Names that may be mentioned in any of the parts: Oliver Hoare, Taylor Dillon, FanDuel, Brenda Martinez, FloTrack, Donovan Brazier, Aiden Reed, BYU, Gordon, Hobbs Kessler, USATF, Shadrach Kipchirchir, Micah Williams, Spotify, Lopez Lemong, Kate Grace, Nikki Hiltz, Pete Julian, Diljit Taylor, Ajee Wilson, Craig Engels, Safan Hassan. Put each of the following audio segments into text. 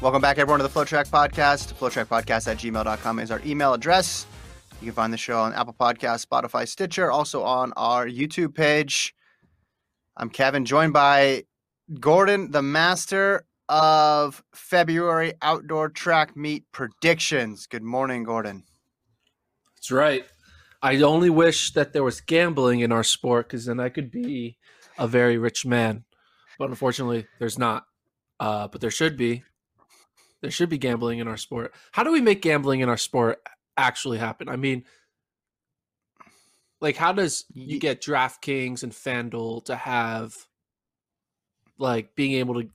Welcome back, everyone, to the FlowTrack Podcast. FlowTrackPodcast@gmail.com is our email address. You can find the show on Apple Podcasts, Spotify, Stitcher, also on our YouTube page. I'm Kevin, joined by Gordon, the master of February outdoor track meet predictions. Good morning, Gordon. That's right. I only wish that there was gambling in our sport, because then I could be a very rich man. But unfortunately, there's not. But there should be. There should be gambling in our sport. How do we make gambling in our sport actually happen? I mean, like, how does you get DraftKings and FanDuel to have, like, being able to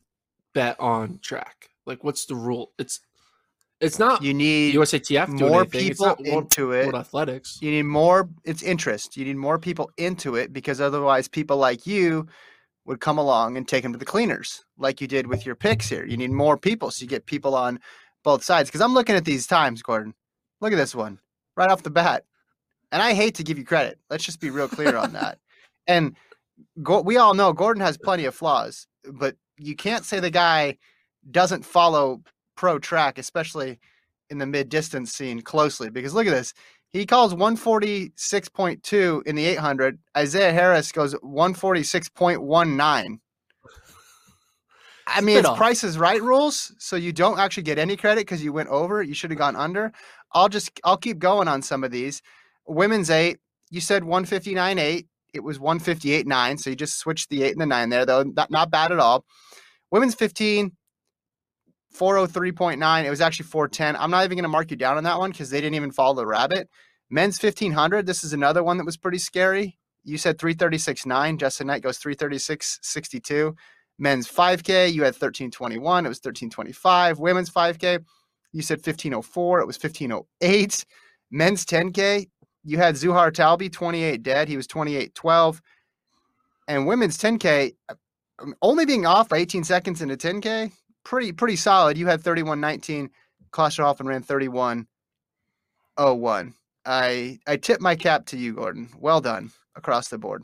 bet on track? Like, what's the rule? It's not you need USATF more people into it. World Athletics. You need more. It's interest. You need more people into it, because otherwise, people like you would come along and take them to the cleaners like you did with your picks here. You need more people, so you get people on both sides. Because I'm looking at these times, Gordon. Look at this one right off the bat. And I hate to give you credit. Let's just be real clear on that. And we all know Gordon has plenty of flaws, but you can't say the guy doesn't follow pro track, especially in the mid-distance scene, closely. Because look at this. He calls 146.2 in the 800. Isaiah Harris goes 146.19. I mean, it's Price is Right rules, so you don't actually get any credit because you went over. You should have gone under. I'll keep going on some of these. Women's 8, you said 159.8. It was 158.9, so you just switched the 8 and the 9 there, though. Not bad at all. Women's 15, 403.9. It was actually 410. I'm not even going to mark you down on that one because they didn't even follow the rabbit. Men's 1500. This is another one that was pretty scary. You said 336.9. Justin Knight goes 336.62. Men's 5K. You had 1321. It was 1325. Women's 5K. You said 1504. It was 1508. Men's 10K. You had Zouhair Talbi, 28 dead. He was 2812. And women's 10K, only being off by 18 seconds into 10K. Pretty solid. You had 31.19. Klosterhalfen ran 31.01. I tip my cap to you, Gordon. Well done across the board.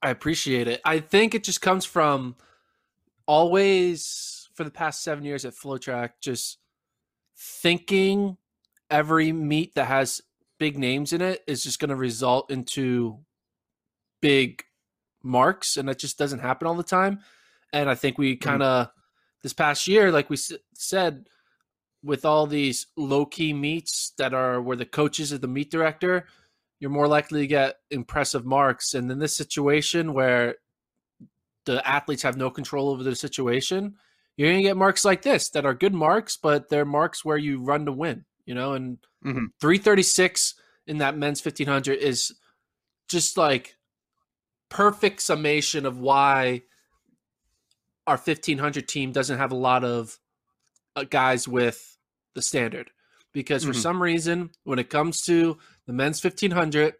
I appreciate it. I think it just comes from always, for the past 7 years at FlowTrack, just thinking every meet that has big names in it is just going to result into big marks, and that just doesn't happen all the time. And I think we kind of... This past year, like we said, with all these low-key meets that are where the coaches are the meet director, you're more likely to get impressive marks. And in this situation where the athletes have no control over the situation, you're going to get marks like this that are good marks, but they're marks where you run to win, you know? And 336 in that men's 1500 is just like perfect summation of why our 1500 team doesn't have a lot of guys with the standard, because for some reason, when it comes to the men's 1500,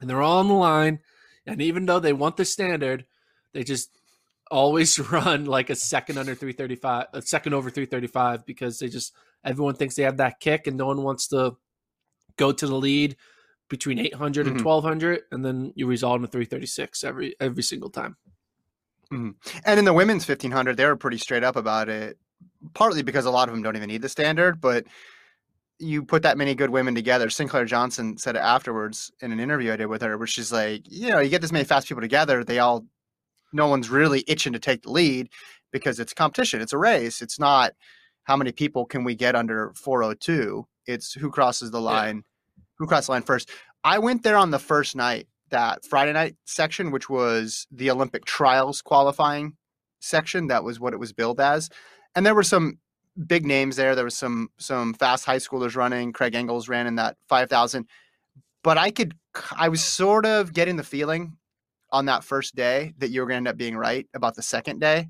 and they're all on the line. And even though they want the standard, they just always run like a second under 335, a second over 335, because they just, everyone thinks they have that kick and no one wants to go to the lead between 800 and 1200. And then you resolve in a 336 every single time. Mm-hmm. And in the women's 1500, they were pretty straight up about it, partly because a lot of them don't even need the standard, but you put that many good women together. Sinclair Johnson said it afterwards in an interview I did with her, where she's like, you know, you get this many fast people together, they all, no one's really itching to take the lead because it's competition. It's a race. It's not how many people can we get under 402. It's who crosses the line, who crosses the line first. I went there on the first night, that Friday night section, which was the Olympic trials qualifying section. That was what it was billed as. And there were some big names there. There was some fast high schoolers running. Craig Engels ran in that 5,000. But I was sort of getting the feeling on that first day that you were going to end up being right about the second day,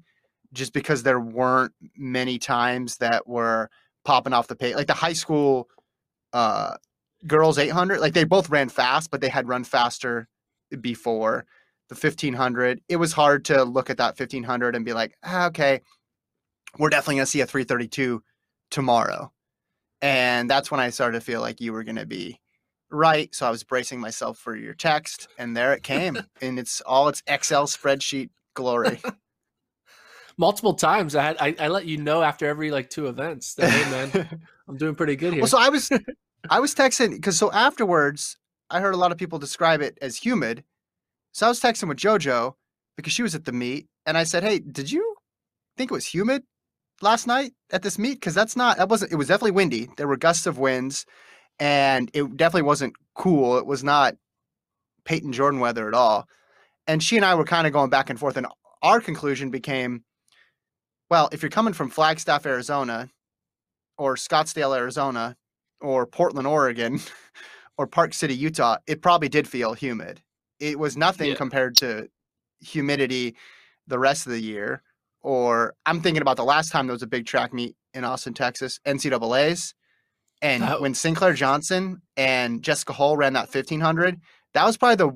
just because there weren't many times that were popping off the page. Like the high school girls 800, like they both ran fast, but they had run faster before. The 1500, it was hard to look at that 1500 and be like, okay, we're definitely going to see a 332 tomorrow. And that's when I started to feel like you were going to be right. So I was bracing myself for your text, and there it came. And it's all its Excel spreadsheet glory. Multiple times I let you know after every like two events that, hey man, I'm doing pretty good here. Well, so I was texting because so afterwards I heard a lot of people describe it as humid. So I was texting with JoJo because she was at the meet, and I said, hey, did you think it was humid last night at this meet? Because it was definitely windy. There were gusts of winds, and it definitely wasn't cool. It was not Peyton Jordan weather at all. And she and I were kind of going back and forth, and our conclusion became, well, if you're coming from Flagstaff, Arizona, or Scottsdale, Arizona, or Portland, Oregon, or Park City, Utah, it probably did feel humid. It was nothing compared to humidity the rest of the year. Or I'm thinking about the last time there was a big track meet in Austin, Texas, NCAAs. And when Sinclair Johnson and Jessica Hull ran that 1500, that was probably the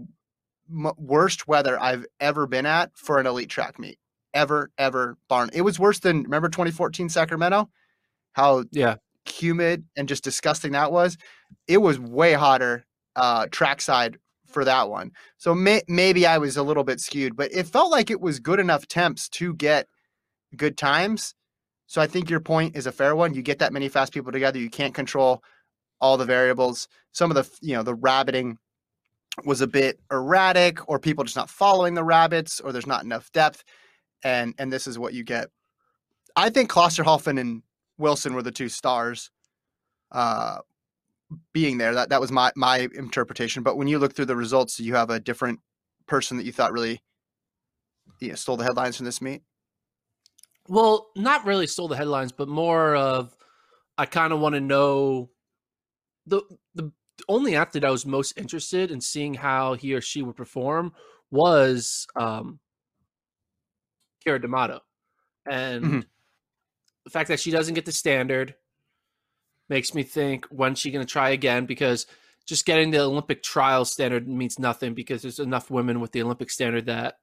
worst weather I've ever been at for an elite track meet. Ever, barn. It was worse than, remember 2014 Sacramento? How humid and just disgusting that was. It was way hotter trackside for that one. So maybe I was a little bit skewed, but it felt like it was good enough temps to get good times. So I think your point is a fair one. You get that many fast people together, you can't control all the variables. Some of the, you know, the rabbiting was a bit erratic, or people just not following the rabbits, or there's not enough depth. And this is what you get. I think Klosterhalfen and Wilson were the two stars being there. That was my interpretation. But when you look through the results, do you have a different person that you thought really stole the headlines from this meet? Well, not really stole the headlines, but more of, I kind of want to know the only athlete I was most interested in seeing how he or she would perform was Kira D'Amato. And the fact that she doesn't get the standard makes me think, when's she going to try again? Because just getting the Olympic trial standard means nothing, because there's enough women with the Olympic standard that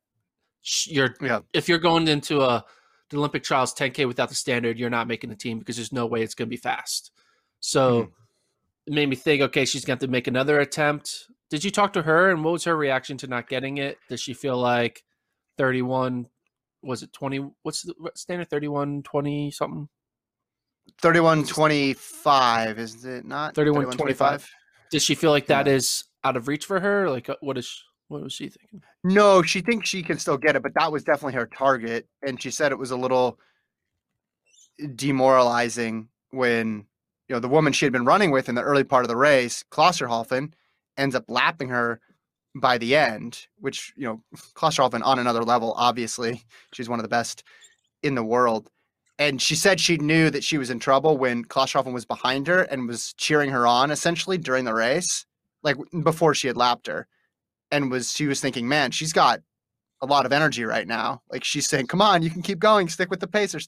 if you're going into the Olympic trials 10K without the standard, you're not making the team, because there's no way it's going to be fast. So it made me think, okay, she's going to have to make another attempt. Did you talk to her, and what was her reaction to not getting it? Does she feel like 31, was it 20? What's the standard? 31, 20 something? 31.25, is it not? 31.25. Does she feel like that is out of reach for her? Like, what was she thinking? No, she thinks she can still get it, but that was definitely her target. And she said it was a little demoralizing when, you know, the woman she had been running with in the early part of the race, Klosterhalfen, ends up lapping her by the end, which, you know, Klosterhalfen on another level, obviously. She's one of the best in the world. And she said she knew that she was in trouble when Klosterhalfen was behind her and was cheering her on essentially during the race, like before she had lapped her. And she was thinking, man, she's got a lot of energy right now. Like, she's saying, come on, you can keep going. Stick with the pacer.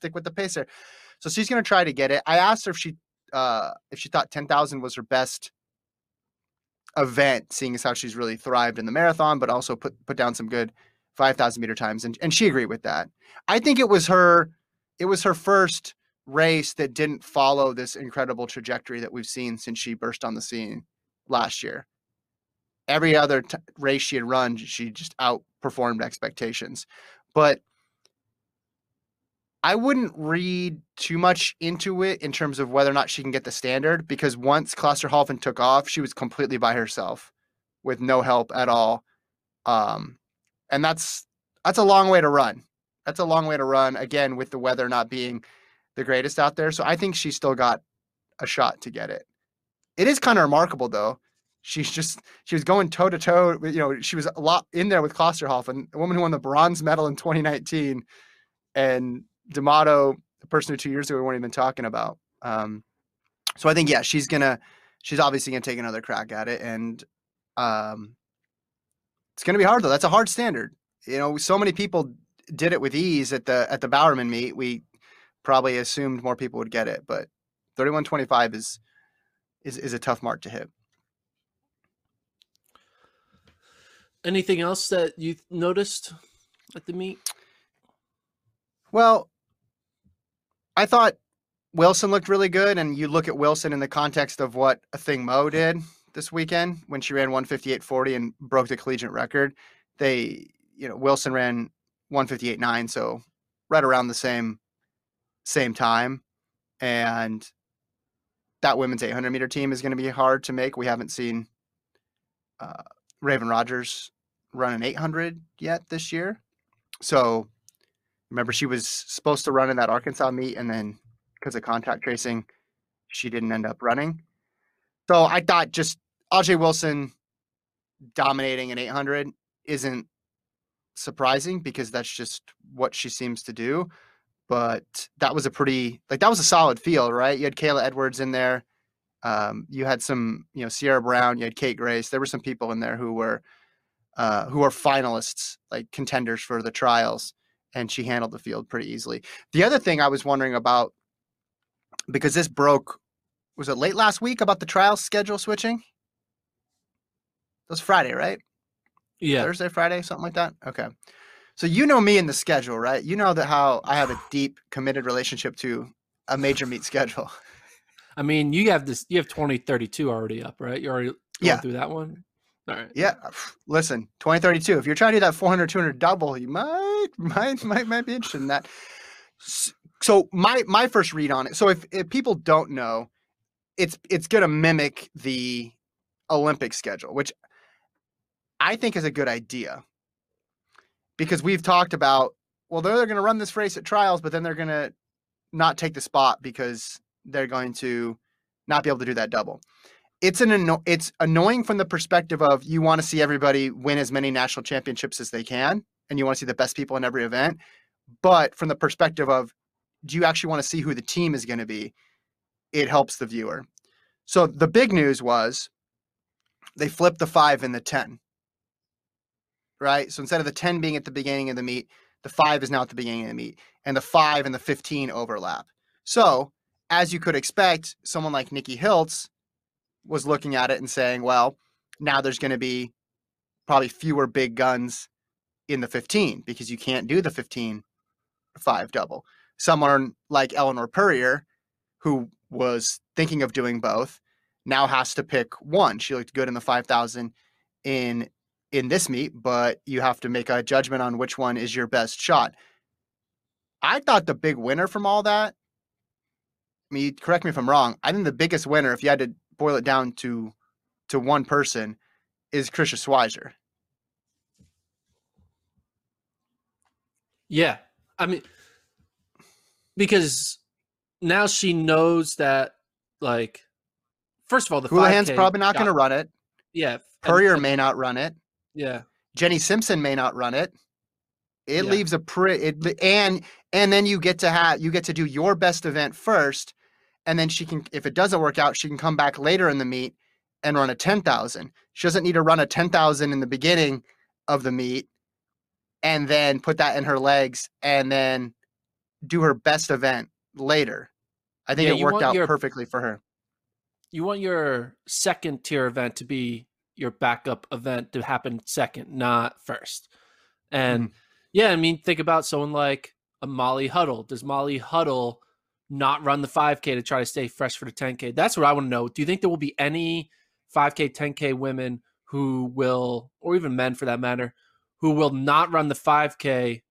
So she's going to try to get it. I asked her if she thought 10,000 was her best event, seeing as how she's really thrived in the marathon, but also put down some good 5,000 meter times. And she agreed with that. I think it was her first race that didn't follow this incredible trajectory that we've seen since she burst on the scene last year. Every other race she had run, she just outperformed expectations. But I wouldn't read too much into it in terms of whether or not she can get the standard, because once Klosterhalfen took off, she was completely by herself with no help at all. And that's a long way to run. That's a long way to run, again, with the weather not being the greatest out there. So I think she still got a shot to get it. It is kind of remarkable, though. She was going toe to toe. You know, she was a lot in there with Klosterhalfen, the woman who won the bronze medal in 2019, and D'Amato, the person who 2 years ago we weren't even talking about. So I think, yeah, she's obviously gonna take another crack at it, and it's gonna be hard, though. That's a hard standard. You know, so many people did it with ease at the Bowerman meet. We probably assumed more people would get it, but 31:25 is a tough mark to hit. Anything else that you noticed at the meet? Well, I thought Wilson looked really good, and you look at Wilson in the context of what Athing Mu did this weekend when she ran 1:58:40 and broke the collegiate record. Wilson ran 1:58:09, so right around the same time, and that women's 800 meter team is going to be hard to make. We haven't seen Raevyn Rogers run an 800 yet this year, so. Remember, she was supposed to run in that Arkansas meet, and then because of contact tracing, she didn't end up running. So I thought just Ajee Wilson dominating an 800 isn't surprising, because that's just what she seems to do. But that was a solid field, right? You had Kayla Edwards in there. You had some, Sierra Brown, you had Kate Grace. There were some people in there who are finalists, like contenders for the trials. And she handled the field pretty easily. The other thing I was wondering about, because this broke, was it late last week, about the trial schedule switching? That was Friday, right? Yeah. Thursday, Friday, something like that? Okay. So you know me and the schedule, right? You know that how I have a deep, committed relationship to a major meet schedule. I mean, you have 2032 already up, right? You're already going through that one? All right. Yeah. Listen, 2032. If you're trying to do that 400-200 double, you might be interested in that. So my first read on it. So if people don't know, it's going to mimic the Olympic schedule, which I think is a good idea, because we've talked about, well, they're going to run this race at trials, but then they're going to not take the spot because they're going to not be able to do that double. It's annoying from the perspective of you want to see everybody win as many national championships as they can, and you want to see the best people in every event. But from the perspective of, do you actually want to see who the team is going to be? It helps the viewer. So the big news was they flipped the 5 and the 10, right? So instead of the 10 being at the beginning of the meet, the 5 is now at the beginning of the meet, and the 5 and the 15 overlap. So as you could expect, someone like Nikki Hiltz was looking at it and saying, well, now there's going to be probably fewer big guns in the 15 because you can't do the 15-5 double. Someone like Elinor Purrier, who was thinking of doing both, now has to pick one. She looked good in the 5,000 in this meet, but you have to make a judgment on which one is your best shot. I thought the big winner from all that, I mean, correct me if I'm wrong, I think the biggest winner, if you had to boil it down to one person, is Karissa Schweizer. Yeah. I mean, because now she knows that, like, first of all, the Houlihan's probably not going to run it. Yeah. Purrier may not run it. Yeah. Jenny Simpson may not run it. It leaves a and then you get to do your best event first. And then she can, if it doesn't work out, she can come back later in the meet and run a 10,000. She doesn't need to run a 10,000 in the beginning of the meet and then put that in her legs and then do her best event later. I think it worked out perfectly for her. You want your second tier event to be your backup event to happen second, not first. And yeah, I mean, think about someone like a Molly Huddle. Does Molly Huddle not run the 5K to try to stay fresh for the 10K? That's what I want to know. Do you think there will be any 5K, 10K women who will, or even men for that matter, who will not run the 5K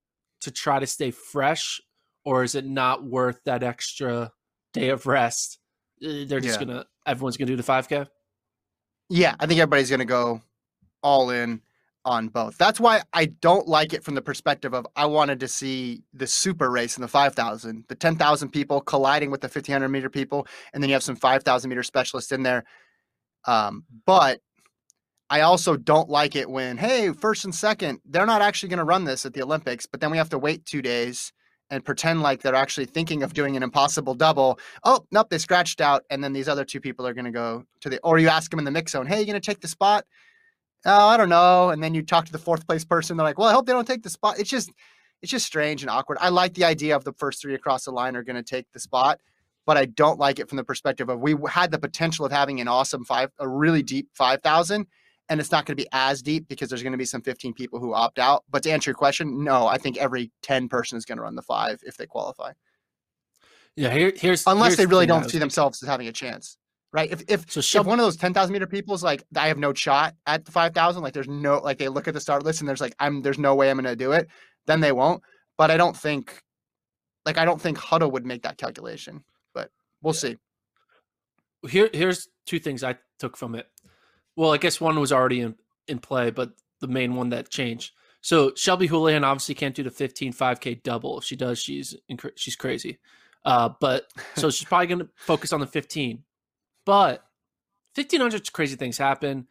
to try to stay fresh? Or is it not worth that extra day of rest? They're just going to, everyone's going to do the 5K? Yeah, I think everybody's going to go all in on both. That's why I don't like it from the perspective of I wanted to see the super race in the 5,000, the 10,000 people colliding with the 1,500 meter people, and then you have some 5,000 meter specialists in there. But I also don't like it when, hey, first and second, they're not actually going to run this at the Olympics, but then we have to wait 2 days and pretend like they're actually thinking of doing an impossible double. Oh, nope, they scratched out. And then these other two people are going to go to the, or you ask them in the mix zone, hey, you going to take the spot? Oh, I don't know. And then you talk to the fourth place person. They're like, well, I hope they don't take the spot. It's just strange and awkward. I like the idea of the first three across the line are going to take the spot, but I don't like it from the perspective of we had the potential of having an awesome a really deep 5,000, and it's not going to be as deep because there's going to be some 15 people who opt out. But to answer your question, no, I think every 10 person is going to run the 5 if they qualify. Yeah, unless they really don't see themselves as having a chance, right? If one of those 10,000 meter people is like, I have no shot at the 5,000, like there's no, like they look at the start list and there's like, there's no way I'm going to do it, then they won't. But I don't think Huddle would make that calculation. But we'll see. Here's two things I took from it. Well, I guess one was already in play, but the main one that changed. So Shelby Houlihan obviously can't do the 15 5K double. If she does, she's crazy. But so she's probably going to focus on the 15. But 1,500 crazy things happen.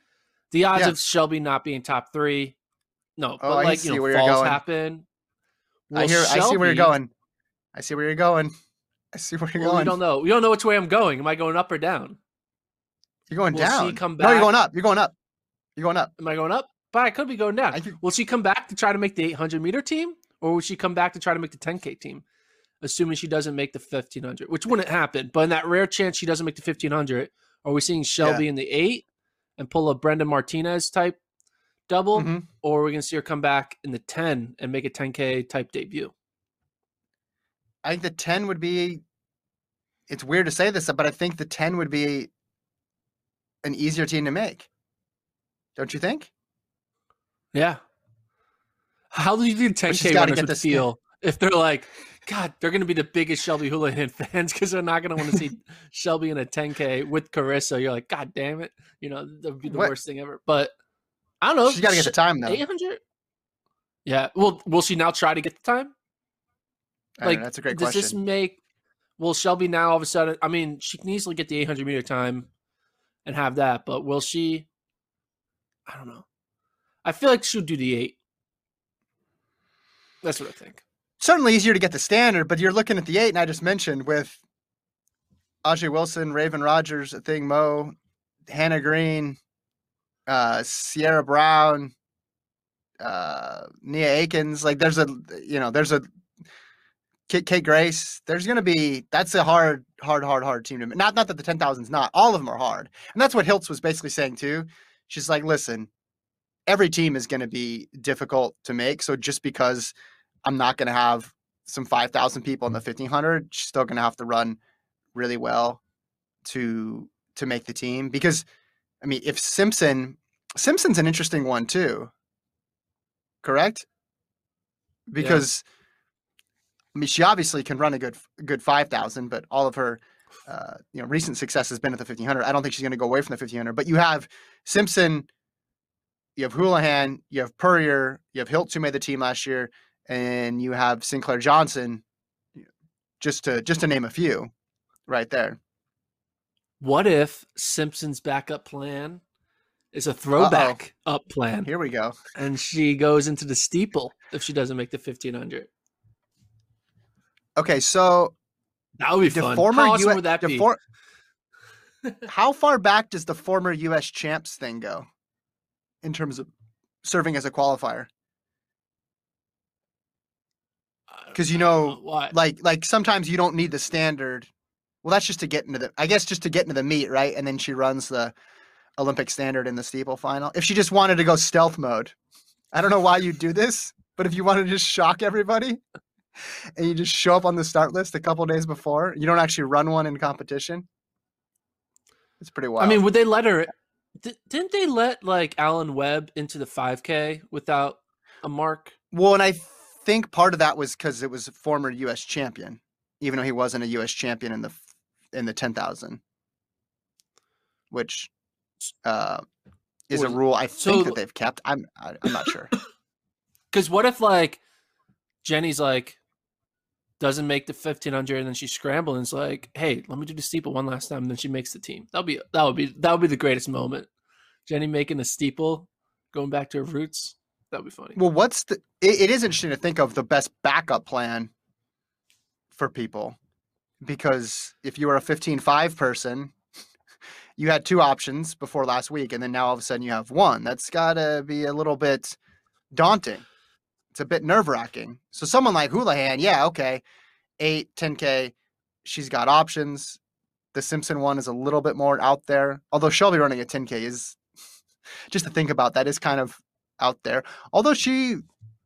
The odds of Shelby not being top three, falls happen. Well, I see where you're going. I see where you're going. We don't know which way I'm going. Am I going up or down? You're going down. Will she come back? No, you're going up. Am I going up? But I could be going down. Will she come back to try to make the 800 meter team, or will she come back to try to make the 10K team? Assuming she doesn't make the 1,500, which wouldn't happen. But in that rare chance she doesn't make the 1,500, are we seeing Shelby in the 8 and pull a Brenda Martinez type double, or are we going to see her come back in the 10 and make a 10K type debut? I think the 10 would be – it's weird to say this, but I think the 10 would be – an easier team to make, don't you think? Yeah. How do you think 10K runners would feel if they're like, God, they're going to be the biggest Shelby Houlihan fans because they're not going to want to see Shelby in a 10K with Karissa? You're like, God damn it. You know, that would be the worst thing ever. But I don't know. She's got to get the time, though. 800? Yeah. Well, will she now try to get the time? I don't know. That's a great question. Does this make – will Shelby now all of a sudden – I mean, she can easily get the 800-meter time and have that, but will she? I don't know. I feel like she'll do the 8. That's what I think. Certainly easier to get the standard, but you're looking at the 8, and I just mentioned with Ajee Wilson, Raevyn Rogers, Athing Mu, Hannah Green, Sierra Brown, Nia Akins. Like there's a Kate Grace, there's going to be – that's a hard team to make. Not that the 10,000 is not. All of them are hard. And that's what Hiltz was basically saying too. She's like, listen, every team is going to be difficult to make. So just because I'm not going to have some 5,000 people in the 1,500, she's still going to have to run really well to make the team. Because, I mean, if Simpson's an interesting one too, correct? Because – I mean, she obviously can run a good 5,000, but all of her, recent success has been at the 1,500. I don't think she's going to go away from the 1,500. But you have Simpson, you have Houlihan, you have Purrier, you have Hiltz, who made the team last year, and you have Sinclair Johnson, just to name a few, right there. What if Simpson's backup plan is a throwback up plan? Here we go. And she goes into the steeple if she doesn't make the 1,500. Okay, so that would be fun. How awesome would that be? How far back does the former U.S. champs thing go in terms of serving as a qualifier? Because, like sometimes you don't need the standard. Well, that's just to get into the meat, right? And then she runs the Olympic standard in the steeple final. If she just wanted to go stealth mode, I don't know why you do this, but if you want to just shock everybody and you just show up on the start list a couple days before, you don't actually run one in competition. It's pretty wild. I mean, would they let her? Didn't they let like Alan Webb into the 5K without a mark? Well, and I think part of that was because it was a former U.S. champion, even though he wasn't a U.S. champion in the 10,000, which is a rule I think that they've kept. I'm not sure. Because what if like Jenny's like doesn't make the 1500 and then she scrambles and is like, hey, let me do the steeple one last time, and then she makes the team. That would be the greatest moment. Jenny making the steeple, going back to her roots. That'd be funny. Well, it is interesting to think of the best backup plan for people, because if you were a 15.5 person, you had two options before last week, and then now all of a sudden you have one. That's gotta be a little bit daunting. It's a bit nerve-wracking. So someone like Houlihan, yeah, okay, 8, 10K, she's got options. The Simpson one is a little bit more out there, although Shelby running a 10K is, just to think about that, is kind of out there. Although she,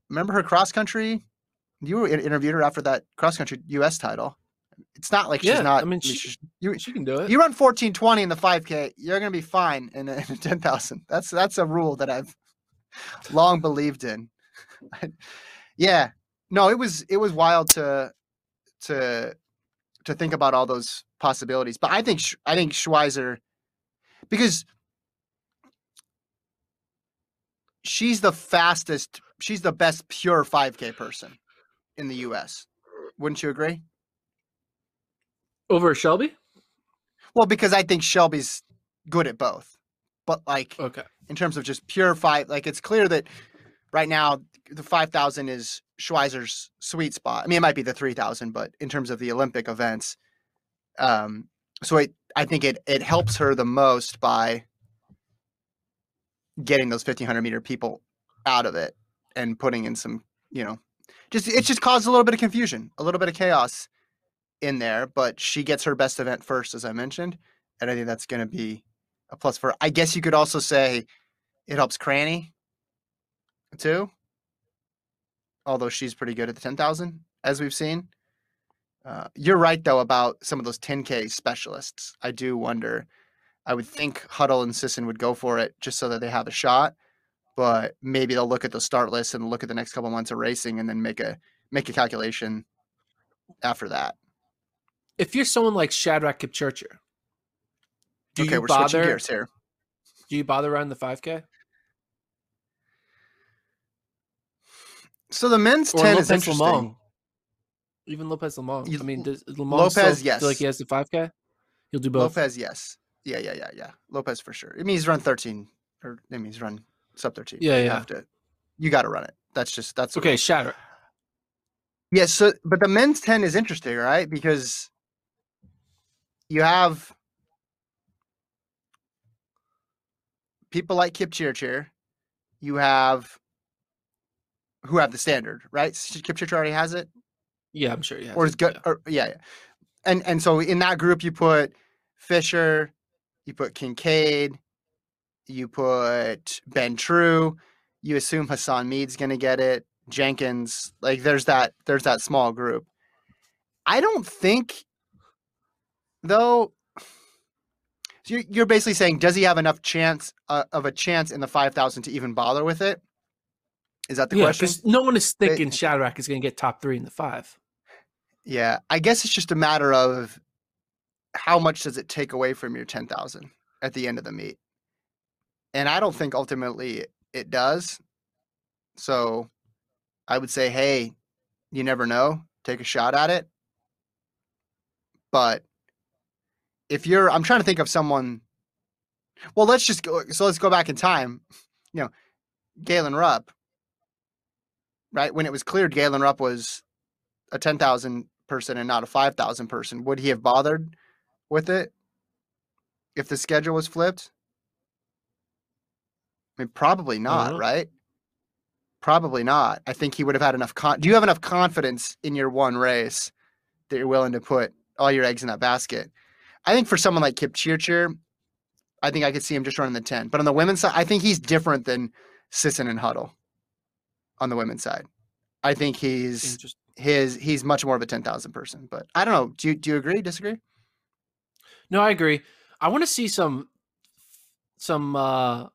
remember her cross-country? You interviewed her after that cross-country U.S. title. It's not like she's not. I mean, she can do it. You run 14:20 in the 5K, you're going to be fine in a 10,000. That's a rule that I've long believed in. Yeah, no, it was wild to think about all those possibilities. But I think Schweizer, because she's the fastest, she's the best pure 5K person in the U.S. Wouldn't you agree? Over Shelby? Well, because I think Shelby's good at both, but like, okay, in terms of just pure five, like it's clear that right now the 5,000 is Schweizer's sweet spot. I mean, it might be the 3,000, but in terms of the Olympic events, so I think it helps her the most by getting those 1,500 meter people out of it and putting in some, you know, it just caused a little bit of confusion, a little bit of chaos in there, but she gets her best event first, as I mentioned, and I think that's going to be a plus for her. I guess you could also say it helps Cranny too, although she's pretty good at the 10,000, as we've seen. You're right, though, about some of those 10K specialists. I do wonder. I would think Huddle and Sisson would go for it just so that they have a shot, but maybe they'll look at the start list and look at the next couple months of racing and then make a calculation after that. If you're someone like Shadrach Kipchirchir, we're switching gears here. Do you bother running the 5K? So the men's 10 is interesting. Lemong. Even Lopez Lemong. I mean, does Lemong Lopez, still feel like he has the 5K? He'll do both. Lopez, yes. Yeah. Lopez for sure. I mean, he's run 13, or I mean, he's run sub 13. Yeah, yeah. You got to run it. That's okay. Shadrach. Yeah. So, but the men's 10 is interesting, right? Because you have people like Kipchirchir, who have the standard, right? Kipchirchir already has it. Yeah, I'm sure he has. Or is good. Yeah. Yeah. And so in that group, you put Fisher, you put Kincaid, you put Ben True. You assume Hassan Mead's going to get it. Jenkins, like there's that small group. I don't think, though. So you're basically saying, does he have enough chance of a chance in the 5,000 to even bother with it? Is that the question? Because no one is thinking Shadrach is going to get top three in the 5. Yeah, I guess it's just a matter of how much does it take away from your 10,000 at the end of the meet, and I don't think ultimately it does. So I would say, hey, you never know, take a shot at it. But if you're, I'm trying to think of someone, well, let's go back in time, you know, Galen Rupp, right? When it was cleared, Galen Rupp was a 10,000 person and not a 5,000 person. Would he have bothered with it if the schedule was flipped? I mean, probably not, right? Probably not. I think he would have had enough. Do you have enough confidence in your one race that you're willing to put all your eggs in that basket? I think for someone like Kipchirchir, I think I could see him just running the 10. But on the women's side, I think he's different than Sisson and Huddle on the women's side. I think he's much more of a 10,000 person. But I don't know. Do you agree? Disagree? No, I agree. I want to see some Safan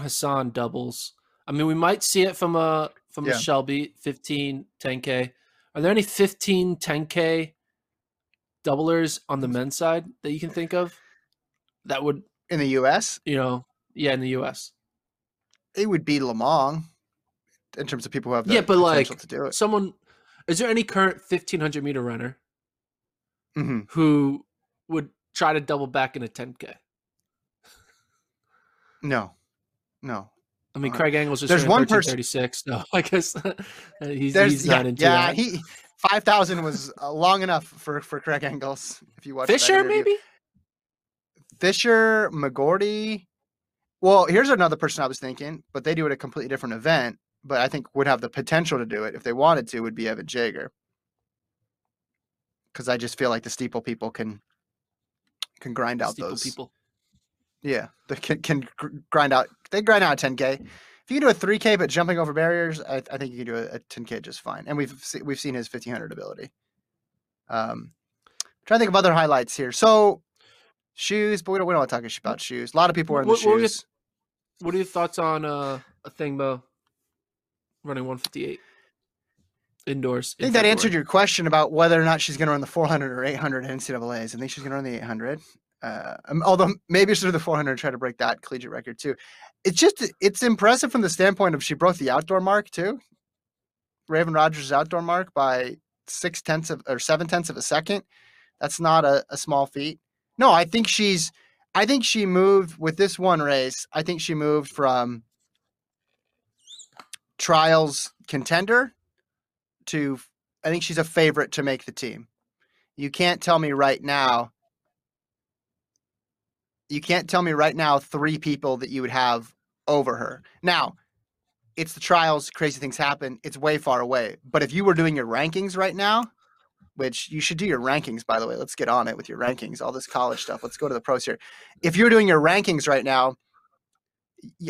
Hassan doubles. I mean, we might see it from a Shelby 15 10K. Are there any 15 10K doublers on the men's side that you can think of that would in the US? You know, yeah, in the US. It would be Lamong in terms of people who have the potential to do it. Someone, is there any current 1500 meter runner who would try to double back in a 10K? No. I mean, Craig Engels just ran 1336. No, I guess he's not into that. Yeah, 5,000 was long enough for Craig Engels. If you watch Fisher, maybe Fisher, McGordy. Well, here's another person I was thinking, but they do it at a completely different event. But I think would have the potential to do it if they wanted to. Would be Evan Jaeger, because I just feel like the steeple people can grind out those people. Yeah, they can grind out. They grind out 10K. If you can do a 3K but jumping over barriers, I think you can do a 10K just fine. And we've seen his 1500 ability. Trying to think of other highlights here. So shoes, but we don't want to talk about shoes. A lot of people are in the shoes. What are your thoughts on Athing Mu running 158 indoors? I think that answered your question about whether or not she's going to run the 400 or 800 NCAAs. I think she's going to run the 800. Although maybe through the 400 and try to break that collegiate record too. It's impressive from the standpoint of she broke the outdoor mark too. Raevyn Rogers' outdoor mark by 7 tenths of a second. That's not a small feat. No, I think she moved with this one race. I think she moved from trials contender to, I think she's a favorite to make the team. You can't tell me right now three people that you would have over her. Now, it's the trials, crazy things happen. It's way far away. But if you were doing your rankings right now, which you should do your rankings, by the way. Let's get on it with your rankings, all this college stuff. Let's go to the pros here. If you're doing your rankings right now,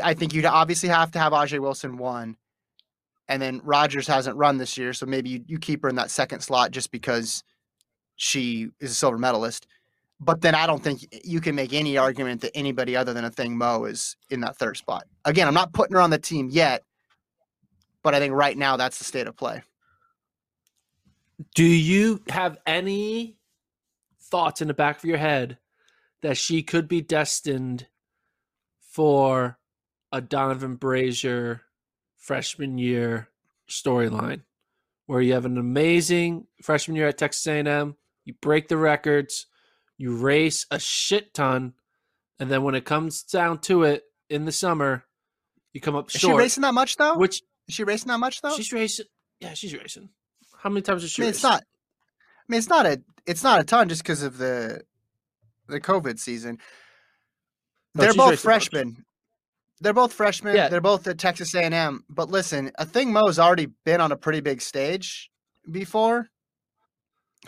I think you'd obviously have to have Ajee Wilson 1. And then Rogers hasn't run this year, so maybe you keep her in that second slot just because she is a silver medalist. But then I don't think you can make any argument that anybody other than Athing Mu is in that third spot. Again, I'm not putting her on the team yet, but I think right now that's the state of play. Do you have any thoughts in the back of your head that she could be destined for a Donovan Brazier freshman year storyline where you have an amazing freshman year at Texas A&M, you break the records, you race a shit ton, and then when it comes down to it in the summer, you come up short. Is she racing that much, though? She's racing. Yeah, she's racing. How many times is she racing? It's not a ton just because of the COVID season. They're both freshmen. Yeah. They're both at Texas A&M. But listen, Athing Mu's already been on a pretty big stage before.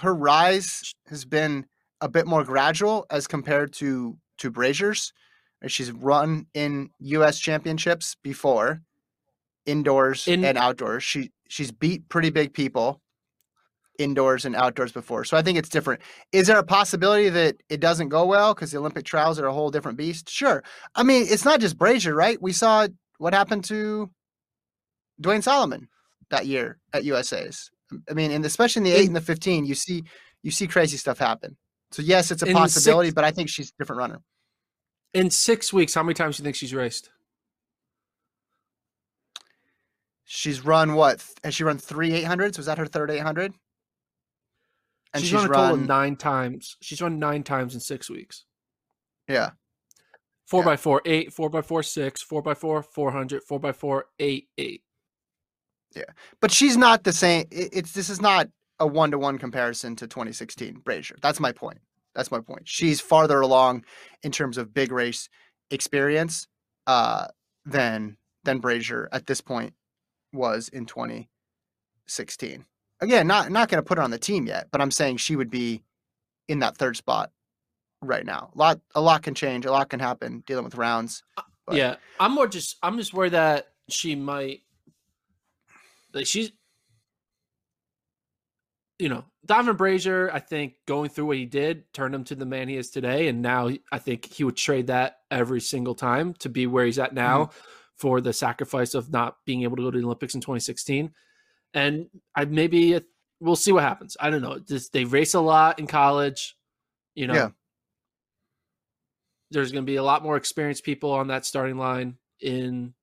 Her rise has been a bit more gradual as compared to Brazier's. She's run in U.S. championships before, indoors and outdoors. She's beat pretty big people indoors and outdoors before. So I think it's different. Is there a possibility that it doesn't go well because the Olympic trials are a whole different beast? Sure. I mean, it's not just Brazier, right? We saw what happened to Dwayne Solomon that year at USA's. I mean, and especially in the 8 and the 15, you see crazy stuff happen. So, yes, it's a possibility, but I think she's a different runner. In 6 weeks, how many times do you think she's raced? She's run what? Has she run 3 800s? Was that her third 800? And she's run a total of 9 times. She's run 9 times in 6 weeks. Yeah. 4x4, 8, 4x4, 6, 4x4, 400, 4x4, 8, 8. Yeah. But she's not the same. This is not a one-to-one comparison to 2016 Brazier. That's my point. She's farther along in terms of big race experience than Brazier at this point was in 2016. Again, not going to put her on the team yet, but I'm saying she would be in that third spot right now. A lot can change. A lot can happen dealing with rounds. But. Yeah. I'm just worried that she might, like, she's, you know, Donovan Brazier, I think going through what he did turned him to the man he is today. And now I think he would trade that every single time to be where he's at now for the sacrifice of not being able to go to the Olympics in 2016. And we'll see what happens. I don't know. They race a lot in college, you know. Yeah. There's going to be a lot more experienced people on that starting line in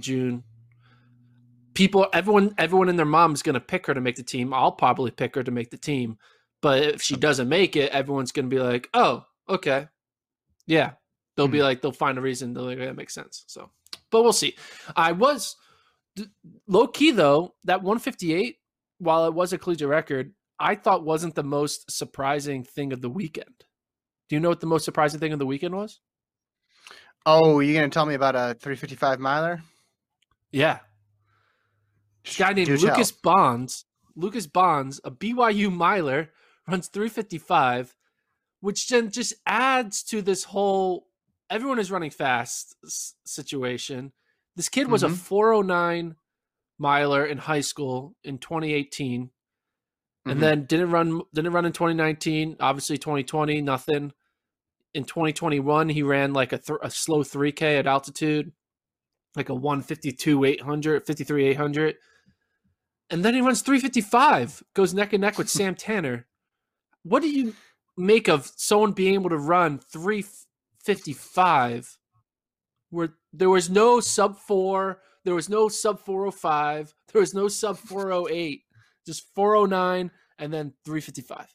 June. Everyone and their mom's going to pick her to make the team. I'll probably pick her to make the team. But if she doesn't make it, everyone's going to be like, oh, okay. Yeah. They'll be like, they'll find a reason. They'll be like, that makes sense. So, but we'll see. I was low key though, that 158, while it was a collegiate record, I thought wasn't the most surprising thing of the weekend. Do you know what the most surprising thing of the weekend was? Oh, you're going to tell me about a 355 miler? Yeah. This guy named Lucas Bonds, a BYU miler, runs 355, which then just adds to this whole everyone is running fast situation. This kid was a 409 miler in high school in 2018, and then didn't run in 2019. Obviously, 2020 nothing. In 2021, he ran like a slow 3K at altitude, like a 152.800, 53.800. And then he runs 355, goes neck and neck with Sam Tanner. What do you make of someone being able to run 355 where there was no sub 4, there was no sub 405, there was no sub 408, just 409 and then 355?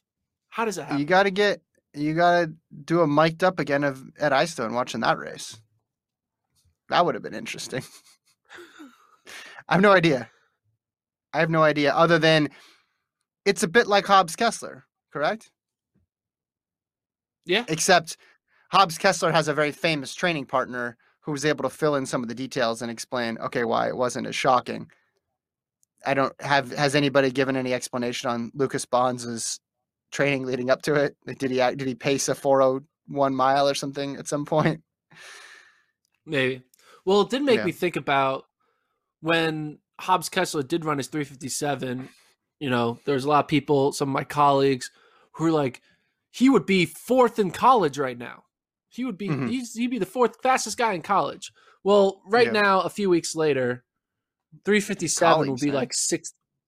How does that happen? You gotta do a mic'd up again of Ed Eyestone watching that race. That would have been interesting. I have no idea other than it's a bit like Hobbs Kessler, correct? Yeah. Except Hobbs Kessler has a very famous training partner who was able to fill in some of the details and explain, okay, why it wasn't as shocking. Has anybody given any explanation on Lucas Bonds' training leading up to it? Did he pace a 401 mile or something at some point? Maybe. Well, it did make me think about when Hobbs Kessler did run his 357, you know, there's a lot of people, some of my colleagues, who were like, he would be fourth in college right now. He would be he'd be the fourth fastest guy in college. Well, right now, a few weeks later, 357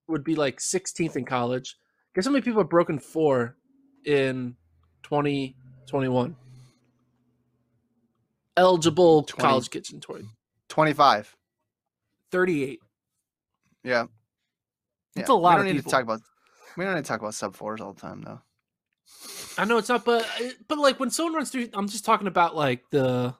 would be like 16th in college. Guess how many people have broken 4 in 2021? Eligible 20, college kids in 25. 38. Yeah. It's a lot of people. We don't need to talk about sub 4s all the time, though. I know it's not, but like when someone runs through, I'm just talking about like the.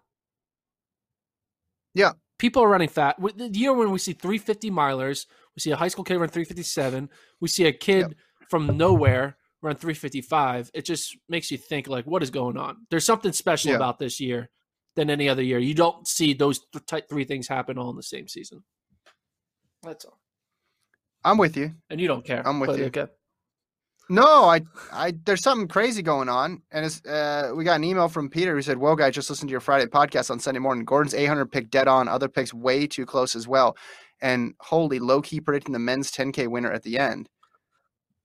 Yeah. People are running fat. The year when we see 350 milers, we see a high school kid run 357, we see a kid from nowhere run 355. It just makes you think, like, what is going on? There's something special about this year than any other year. You don't see those three things happen all in the same season. That's all. I'm with you. And you don't care. I'm with you. Okay. No, I there's something crazy going on. And it's, we got an email from Peter who said, "Whoa, guy, just listened to your Friday podcast on Sunday morning. Gordon's 800 pick dead on. Other picks way too close as well. And holy, low-key predicting the men's 10K winner at the end."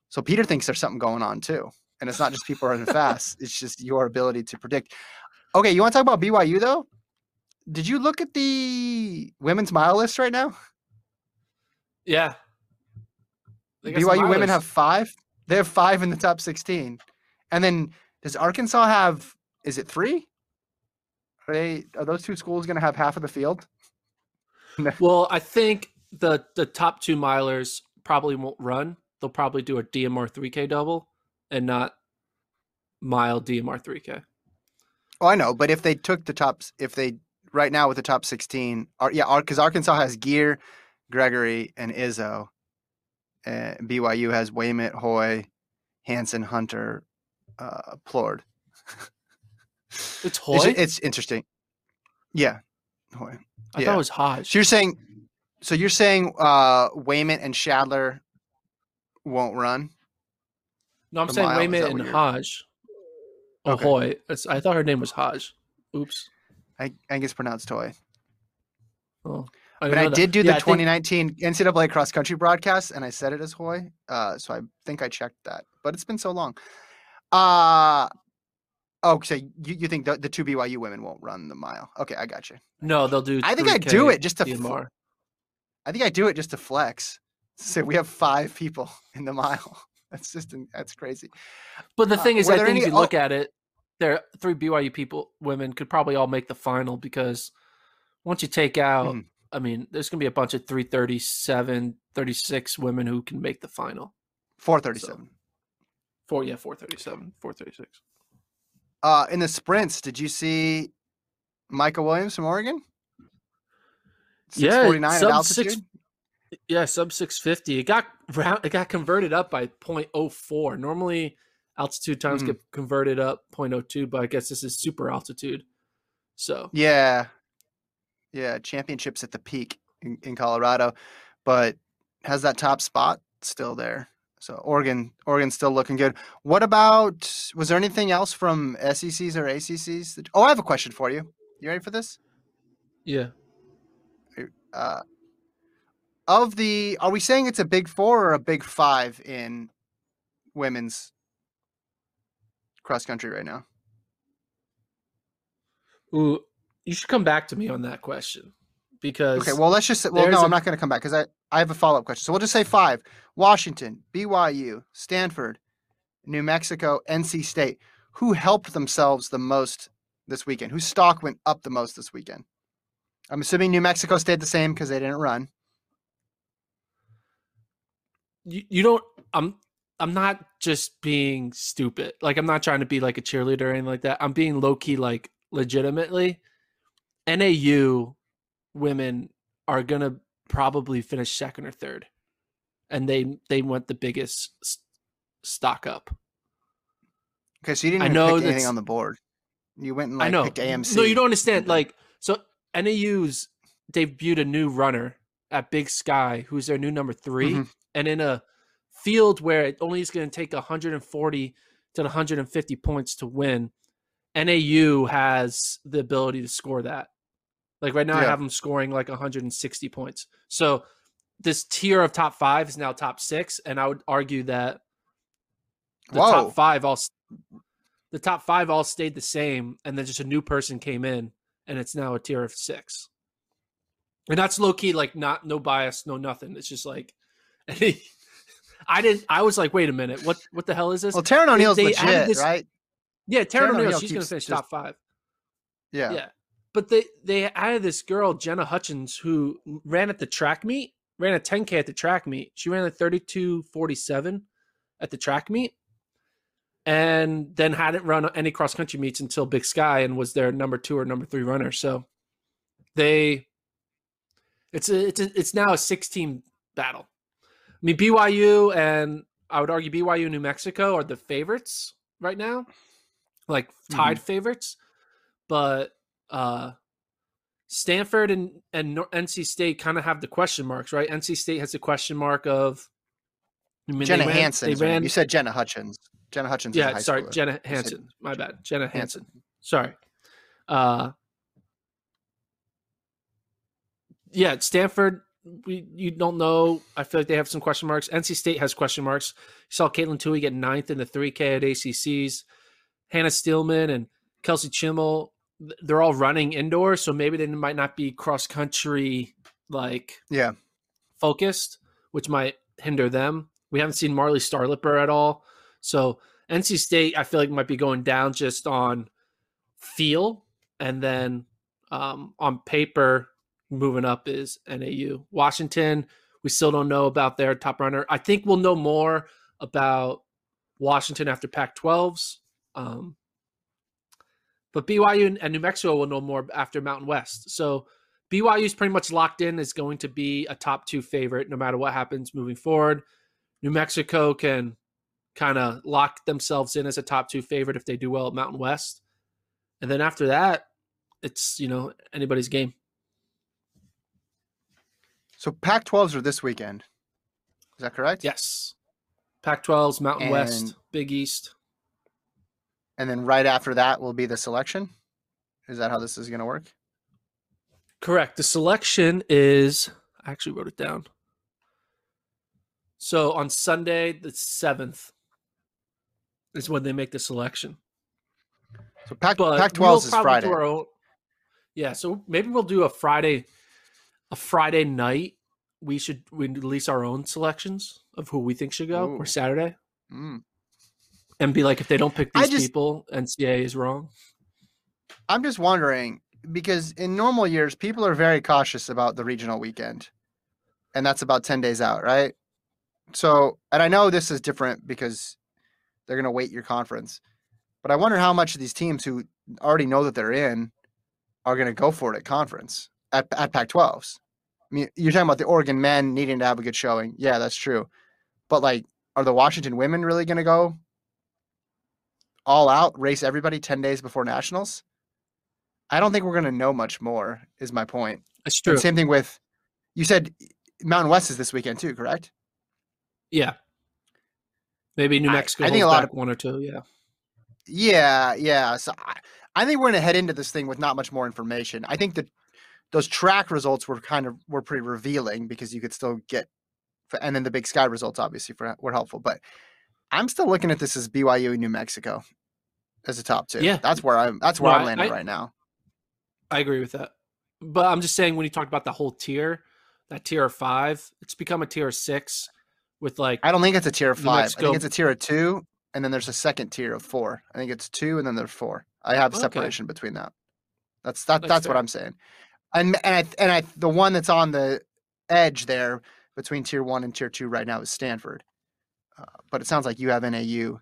So Peter thinks there's something going on too. And it's not just people running fast. It's just your ability to predict. Okay, you want to talk about BYU, though? Did you look at the women's mile list right now? Yeah. BYU women have 5. They have 5 in the top 16. And then does Arkansas have, is it 3? Are those two schools going to have half of the field? Well, I think the top 2 milers probably won't run. They'll probably do a DMR 3K double and not mile DMR 3K. Oh, I know. But if they took the tops, right now with the top 16, because Arkansas has Gear, Gregory, and Izzo. BYU has Waymit, Hoy, Hanson, Hunter, Plord. It's Hoy? It's interesting. Yeah, Hoy. I thought it was Hodge. So you're saying Waymit and Shadler won't run? No, I'm saying Waymit and Hodge. Ahoy. Okay. I thought her name was Haj. Oops. I think it's pronounced Toy. Oh. I did do the 2019 NCAA cross country broadcast, and I said it as Hoy. So I think I checked that, but it's been so long. So you think the two BYU women won't run the mile? Okay, I got you. No, they'll do. I think I do it just to. I think I do it just to flex. So we have 5 people in the mile. That's crazy. But the thing is, I think if you look at it, there are 3 BYU women could probably all make the final because once you take out. Mm-hmm. I mean, there's going to be a bunch of 337, 36 women who can make the final. 437. 437, 436. In the sprints, did you see Micah Williams from Oregon? 649 at altitude? Sub 650. It got converted up by 0.04. Normally, altitude times get converted up 0.02, but I guess this is super altitude. So Yeah, championships at the peak in Colorado, but has that top spot still there. So Oregon's still looking good. What about, was there anything else from SECs or ACCs? I have a question for you. You ready for this? Yeah. Are we saying it's a Big Four or a Big Five in women's cross country right now? Ooh. You should come back to me on that question because. Okay, well, I'm not going to come back because I have a follow-up question. So we'll just say 5: Washington, BYU, Stanford, New Mexico, NC State. Who helped themselves the most this weekend? Whose stock went up the most this weekend? I'm assuming New Mexico stayed the same because they didn't run. You don't. I'm not just being stupid. Like I'm not trying to be like a cheerleader or anything like that. I'm being low key, like legitimately. NAU women are going to probably finish 2nd or 3rd, and they went the biggest stock up. Okay, so you didn't even pick anything on the board. You went and picked AMC. No, you don't understand. Like, so NAU's debuted a new runner at Big Sky, who's their new number 3, and in a field where it only is going to take 140 to 150 points to win, NAU has the ability to score that. Like right now I have them scoring like 160 points. So this tier of top 5 is now top 6. And I would argue that the top 5 all stayed the same. And then just a new person came in and it's now a tier of 6. And that's low key, like no bias, no nothing. It's just like, I was like, wait a minute. What the hell is this? Well, Taryn O'Neal's legit, right? Yeah. Taryn O'Neal, she's going to finish top 5. Yeah. Yeah. But they added this girl, Jenna Hutchins, who ran a 10K at the track meet. She ran a 32:47 at the track meet and then hadn't run any cross-country meets until Big Sky and was their number 2 or number 3 runner. So it's now a 6-team battle. I mean, BYU and I would argue BYU and New Mexico are the favorites right now, like tied favorites, but Stanford and NC State kind of have the question marks, right? NC State has the question mark of Jenna Hansen. You said Jenna Hutchins. Jenna Hutchins. Yeah, sorry, Jenna Hansen. My bad. Jenna Hansen. Sorry. Yeah, Stanford. You don't know. I feel like they have some question marks. NC State has question marks. You saw Caitlin Toohey get 9th in the 3K at ACCs. Hannah Steelman and Kelsey Chimmel. They're all running indoors, so maybe they might not be cross country focused, which might hinder them. We haven't seen Marley Starlipper at all, so NC State I feel like might be going down just on feel, and then on paper moving up is NAU. Washington, we still don't know about their top runner. I think we'll know more about Washington after Pac-12s. But BYU and New Mexico will know more after Mountain West. So BYU is pretty much locked in as going to be a top 2 favorite no matter what happens moving forward. New Mexico can kind of lock themselves in as a top 2 favorite if they do well at Mountain West. And then after that, it's, anybody's game. So Pac-12s are this weekend. Is that correct? Yes. Pac-12s, Mountain West, Big East. And then right after that will be the selection. Is that how this is going to work? Correct. The selection is, I actually wrote it down. So on Sunday, the 7th is when they make the selection. So Pac-12 is Friday. Yeah. So maybe we'll do a Friday night. We release our own selections of who we think should go, or Saturday, and be like, if they don't pick these people, NCAA is wrong. I'm just wondering, because in normal years, people are very cautious about the regional weekend, and that's about 10 days out, right? So, and I know this is different because they're going to wait your conference, but I wonder how much of these teams who already know that they're in are going to go for it at conference, at Pac-12s. I mean, you're talking about the Oregon men needing to have a good showing. Yeah, that's true. But, like, are the Washington women really going to go all out, race everybody 10 days before nationals? I don't think we're going to know much more, is my point. That's true. And same thing with, you said Mountain West is this weekend too, correct? Yeah. Maybe New Mexico. I think a lot of one or two. Yeah. Yeah. So I think we're going to head into this thing with not much more information. I think that those track results were pretty revealing, because you could still get, and then the Big Sky results obviously were helpful. But I'm still looking at this as BYU and New Mexico as a top two. Yeah, that's where I'm landing right now. I agree with that, but I'm just saying, when you talked about the whole tier, that tier of 5, it's become a tier of 6 with, like, I don't think it's a tier of 5. I think it's a tier of 2, and then there's a second tier of 4. I think it's 2, and then there's 4. I have separation between that. That's fair. What I'm saying. And the one that's on the edge there between tier 1 and tier 2 right now is Stanford. But it sounds like you have NAU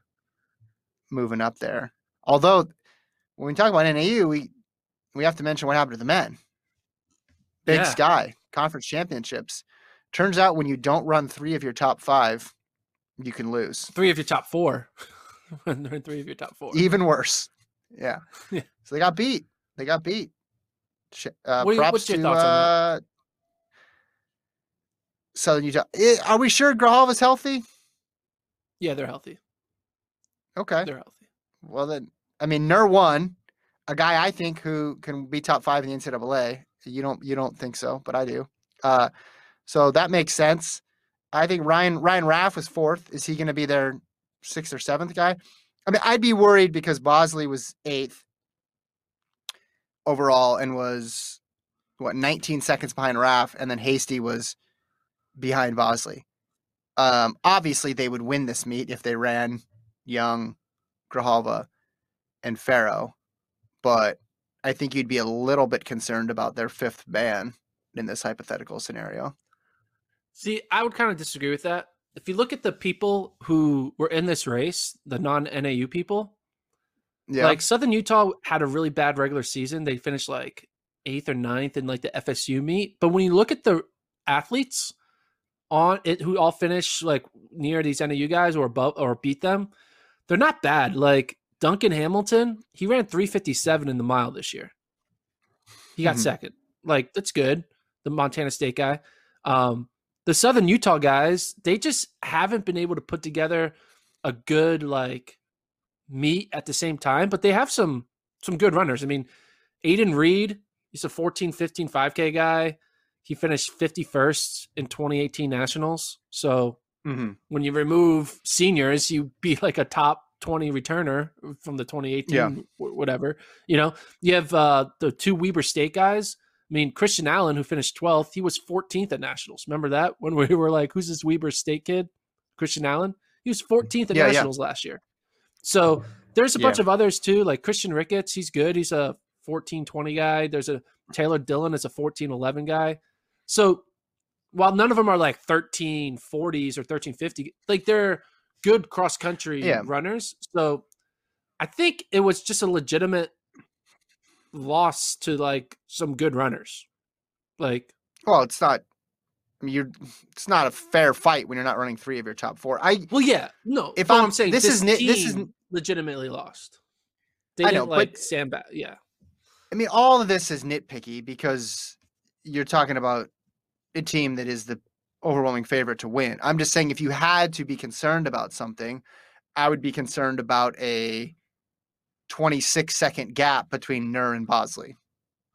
moving up there. Although when we talk about NAU, we have to mention what happened to the men. Big Sky conference championships. Turns out when you don't run 3 of your top 5, you can lose. 3 of your top 4. Run 3 of your top 4. Even worse. Yeah. So they got beat. What's your thoughts on that? Southern Utah. Are we sure Grijalva's healthy? Yeah, they're healthy. Okay. They're healthy. Well, then, I mean, Nur won, a guy I think who can be top 5 in the NCAA. You don't think so, but I do. So that makes sense. I think Ryan Raff was 4th. Is he going to be their 6th or 7th guy? I mean, I'd be worried because Bosley was 8th overall and was, 19 seconds behind Raff, and then Hasty was behind Bosley. Obviously, they would win this meet if they ran Young, Grijalva, and Farrow, but I think you'd be a little bit concerned about their 5th man in this hypothetical scenario. See, I would kind of disagree with that. If you look at the people who were in this race, the non-NAU people, like Southern Utah had a really bad regular season. They finished like 8th or 9th in like the FSU meet. But when you look at the athletes on it who all finish like near these NAU guys or above or beat them, they're not bad. Like Duncan Hamilton, he ran 3:57 in the mile this year. He got 2nd. Like, that's good. The Montana State guy. The Southern Utah guys, they just haven't been able to put together a good like meet at the same time, but they have some good runners. I mean, Aiden Reed, he's a 14-15 5K guy. He finished 51st in 2018 Nationals. So when you remove seniors, you'd be like a top 20 returner from the 2018 whatever. You know, you have the 2 Weber State guys. I mean, Christian Allen, who finished 12th, he was 14th at Nationals. Remember that? When we were like, who's this Weber State kid? Christian Allen? He was 14th at Nationals last year. So there's a bunch of others too, like Christian Ricketts. He's good. He's a 14-20 guy. There's a Taylor Dillon is a 14-11 guy. So while none of them are like 1340s or 1350, like they're good cross-country runners. So I think it was just a legitimate loss to like some good runners. Like, well, it's not, I mean, it's not a fair fight when you're not running 3 of your top 4. If I'm saying this is legitimately lost. They didn't like sandbag. Yeah, I mean, all of this is nitpicky because you're talking about a team that is the overwhelming favorite to win. I'm just saying, if you had to be concerned about something, I would be concerned about a 26-second gap between Nur and Bosley.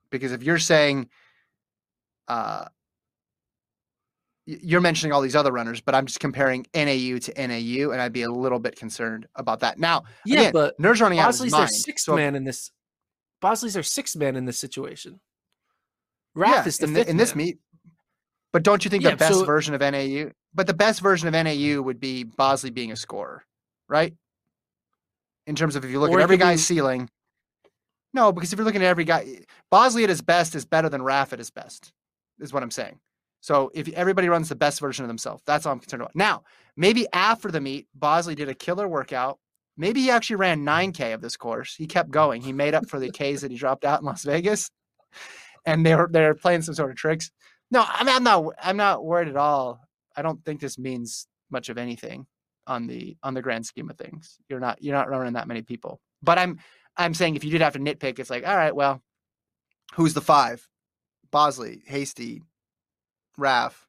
Because if you're saying, you're mentioning all these other runners, but I'm just comparing NAU to NAU, and I'd be a little bit concerned about that. Now, yeah, again, but Nur's running Bosley's out of his mind. Bosley's our sixth man in this situation. Raff is the fifth in this meet. But don't you think the best version of NAU? But the best version of NAU would be Bosley being a scorer, right? In terms of if you look at every guy's ceiling. No, because if you're looking at every guy, Bosley at his best is better than Raff at his best, is what I'm saying. So if everybody runs the best version of themselves, that's all I'm concerned about. Now, maybe after the meet, Bosley did a killer workout. Maybe he actually ran 9K of this course. He kept going. He made up for the Ks that he dropped out in Las Vegas. And they're playing some sort of tricks. No, I'm not worried at all. I don't think this means much of anything on the grand scheme of things. You're not running that many people. But I'm saying if you did have to nitpick, it's like, all right, well, who's the five? Bosley, Hasty, Raff.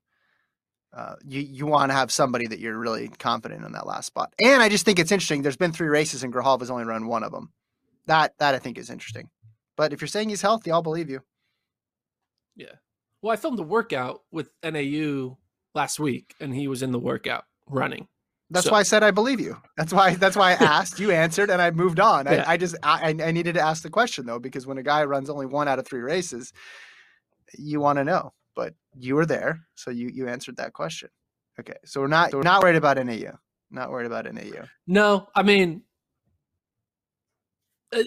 You want to have somebody that you're really confident in that last spot. And I just think it's interesting. There's been three races and Grijalva's only run one of them. That I think is interesting. But if you're saying he's healthy, I'll believe you. Yeah. Well, I filmed a workout with NAU last week, and he was in the workout running. That's why I said I believe you. That's why I asked. You answered, and I moved on. Yeah. I needed to ask the question, though, because when a guy runs only one out of three races, you want to know. But you were there, so you answered that question. Okay, so we're not worried about NAU. Not worried about NAU. No, I mean,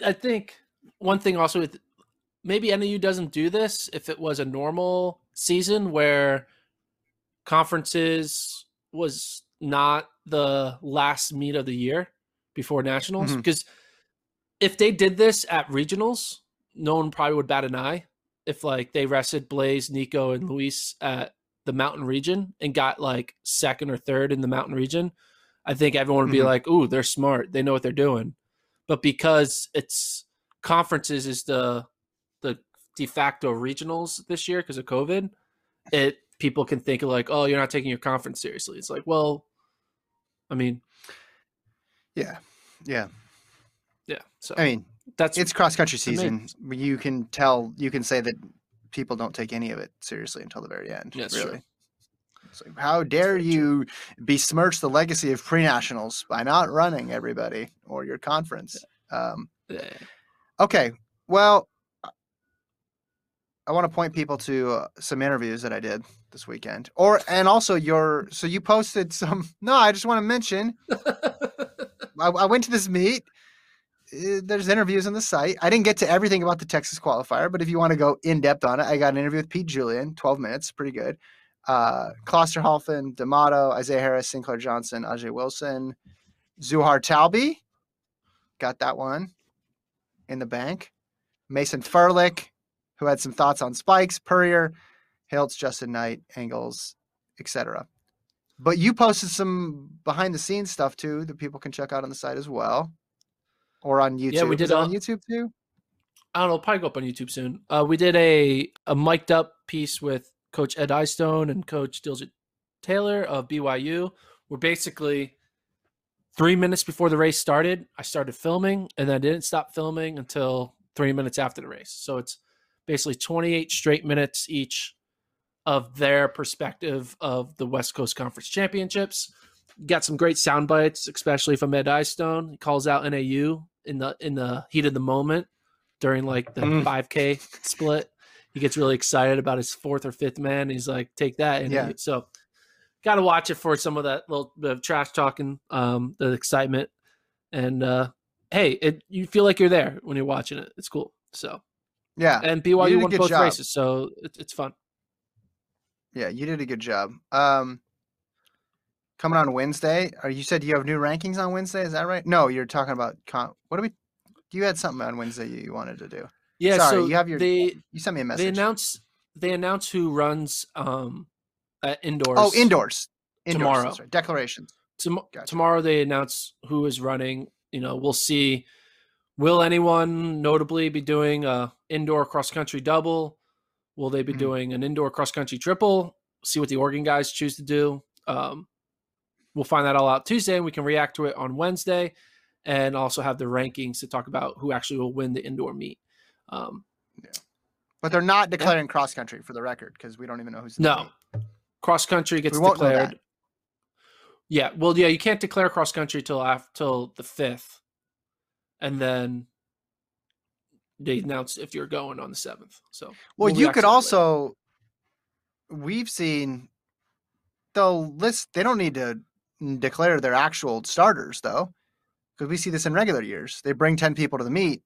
I think one thing also with maybe NAU doesn't do this if it was a normal season where conferences was not the last meet of the year before nationals. Mm-hmm. Because if they did this at regionals, no one probably would bat an eye. If like they rested Blaze, Nico, and Luis at the mountain region and got like second or third in the mountain region, I think everyone would be like, ooh, they're smart. They know what they're doing. But because it's conferences is the de facto regionals this year because of COVID, people can think of like, oh, you're not taking your conference seriously. It's like, well, I mean, yeah. So I mean, it's cross country season. You can say that people don't take any of it seriously until the very end. Yes, really. True. It's like, how dare you besmirch the legacy of pre-nationals by not running everybody or your conference? Yeah. Okay, well, I want to point people to some interviews that I did this weekend, and also you posted some. No, I just want to mention, I went to this meet. There's interviews on the site. I didn't get to everything about the Texas qualifier, but if you want to go in depth on it, I got an interview with Pete Julian, 12 minutes, pretty good. Klosterhalfen, D'Amato, Isaiah Harris, Sinclair Johnson, Ajee Wilson, Zouhair Talbi, got that one in the bank. Mason Furlick, who had some thoughts on spikes, Purrier, Hiltz, Justin Knight, Engels, etc. But you posted some behind-the-scenes stuff, too, that people can check out on the site as well. Or on YouTube. Yeah, we did on YouTube, too? I don't know. It'll probably go up on YouTube soon. We did a mic'd-up piece with Coach Ed Eyestone and Coach Diljit Taylor of BYU. We're basically 3 minutes before the race started. I started filming, and I didn't stop filming until 3 minutes after the race. So it's basically 28 straight minutes each of their perspective of the West Coast Conference Championships. Got some great sound bites, especially from Ed Eyestone. He calls out NAU in the heat of the moment during like the 5K split. He gets really excited about his fourth or fifth man. He's like, take that, NAU. Yeah. So got to watch it for some of that little bit of trash talking, the excitement. And hey, you feel like you're there when you're watching it. It's cool. So. Yeah, and BYU won both races, so it's fun. Yeah, you did a good job. Coming on Wednesday, or you said you have new rankings on Wednesday. Is that right? No, you're talking about You had something on Wednesday you wanted to do. Yeah, sorry, so you sent me a message. They announce who runs indoors. Oh, indoors tomorrow. That's right. Declarations. Gotcha. Tomorrow they announce who is running. You know, we'll see. Will anyone notably be doing a indoor cross-country double? Will they be doing an indoor cross-country triple? See what the Oregon guys choose to do. We'll find that all out Tuesday, and we can react to it on Wednesday. and also have the rankings to talk about who actually will win the indoor meet. Yeah. But they're not declaring cross country for the record, because we don't even know who's no. Cross country gets declared. Yeah, well, yeah, you can't declare cross country till the 5th, and then they announce if you're going on the 7th. So well you could also. Later. We've seen they'll list. They don't need to declare their actual starters though, because we see this in regular years. They bring 10 people to the meet,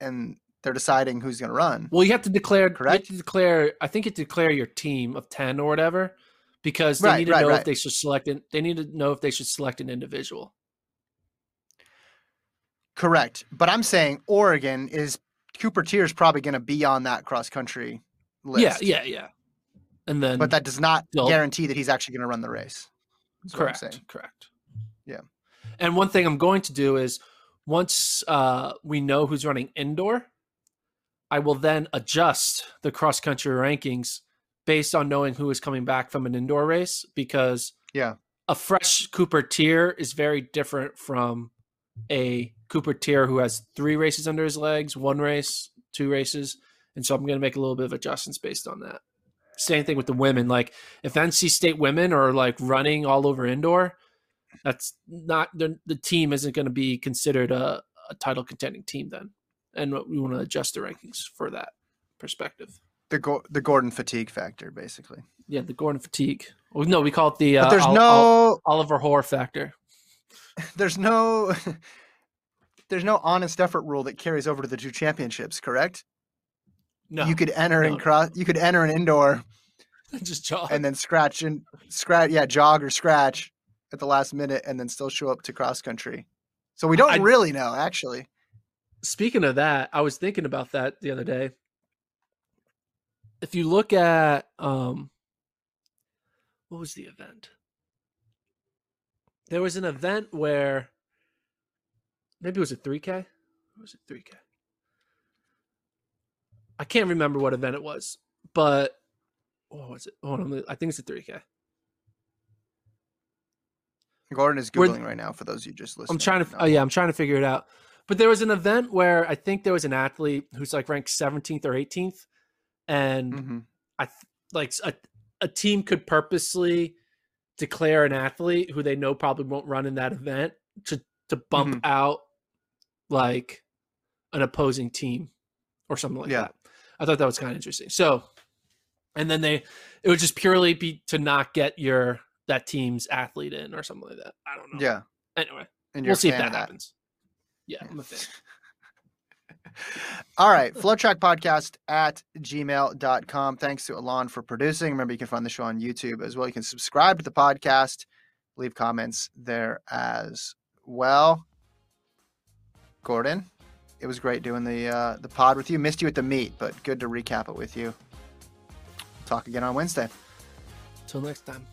and they're deciding who's going to run. Well, you have to declare. Correct. You have to declare. I think you declare your team of 10 or whatever. Because they need to know if they should select an, individual. Correct. But I'm saying Oregon is Cooper Teare is probably going to be on that cross country list. Yeah. And then, but that does not guarantee that he's actually going to run the race. Correct. Yeah. And one thing I'm going to do is once we know who's running indoor, I will then adjust the cross country rankings based on knowing who is coming back from an indoor race, because a fresh Cooper Teare is very different from a Cooper Teare who has 3 races under his legs, 1 race, 2 races. And so I'm going to make a little bit of adjustments based on that. Same thing with the women. Like if NC State women are like running all over indoor, that's not the team isn't going to be considered a title contending team then. And we want to adjust the rankings for that perspective. The Gordon fatigue factor, basically. Yeah, the Gordon fatigue. Well, no, we call it the but there's Oliver Hoare factor. There's no honest effort rule that carries over to the 2 championships, correct? No. You could enter You could enter an indoor, just jog, and then jog or scratch at the last minute, and then still show up to cross country. So we don't really know, actually. Speaking of that, I was thinking about that the other day. If you look at what was the event? There was an event where maybe it was a 3K. I can't remember what event it was, but what was it? Hold on, I think it's a 3K. Gordon is Googling right now for those of you just listening. I'm trying to figure it out. But there was an event where I think there was an athlete who's like ranked 17th or 18th. And a team could purposely declare an athlete who they know probably won't run in that event to bump out like an opposing team or something like that. I thought that was kind of interesting. So, and then it would just purely be to not get that team's athlete in or something like that. I don't know. Yeah. Anyway, we'll see if that happens. Yeah. I'm a fan. All right. FlowTrackPodcast@gmail.com. Thanks to Alon for producing. Remember, you can find the show on YouTube as well. You can subscribe to the podcast, leave comments there as well. Gordon, it was great doing the pod with you. Missed you at the meet, but good to recap it with you. Talk again on Wednesday. Till next time.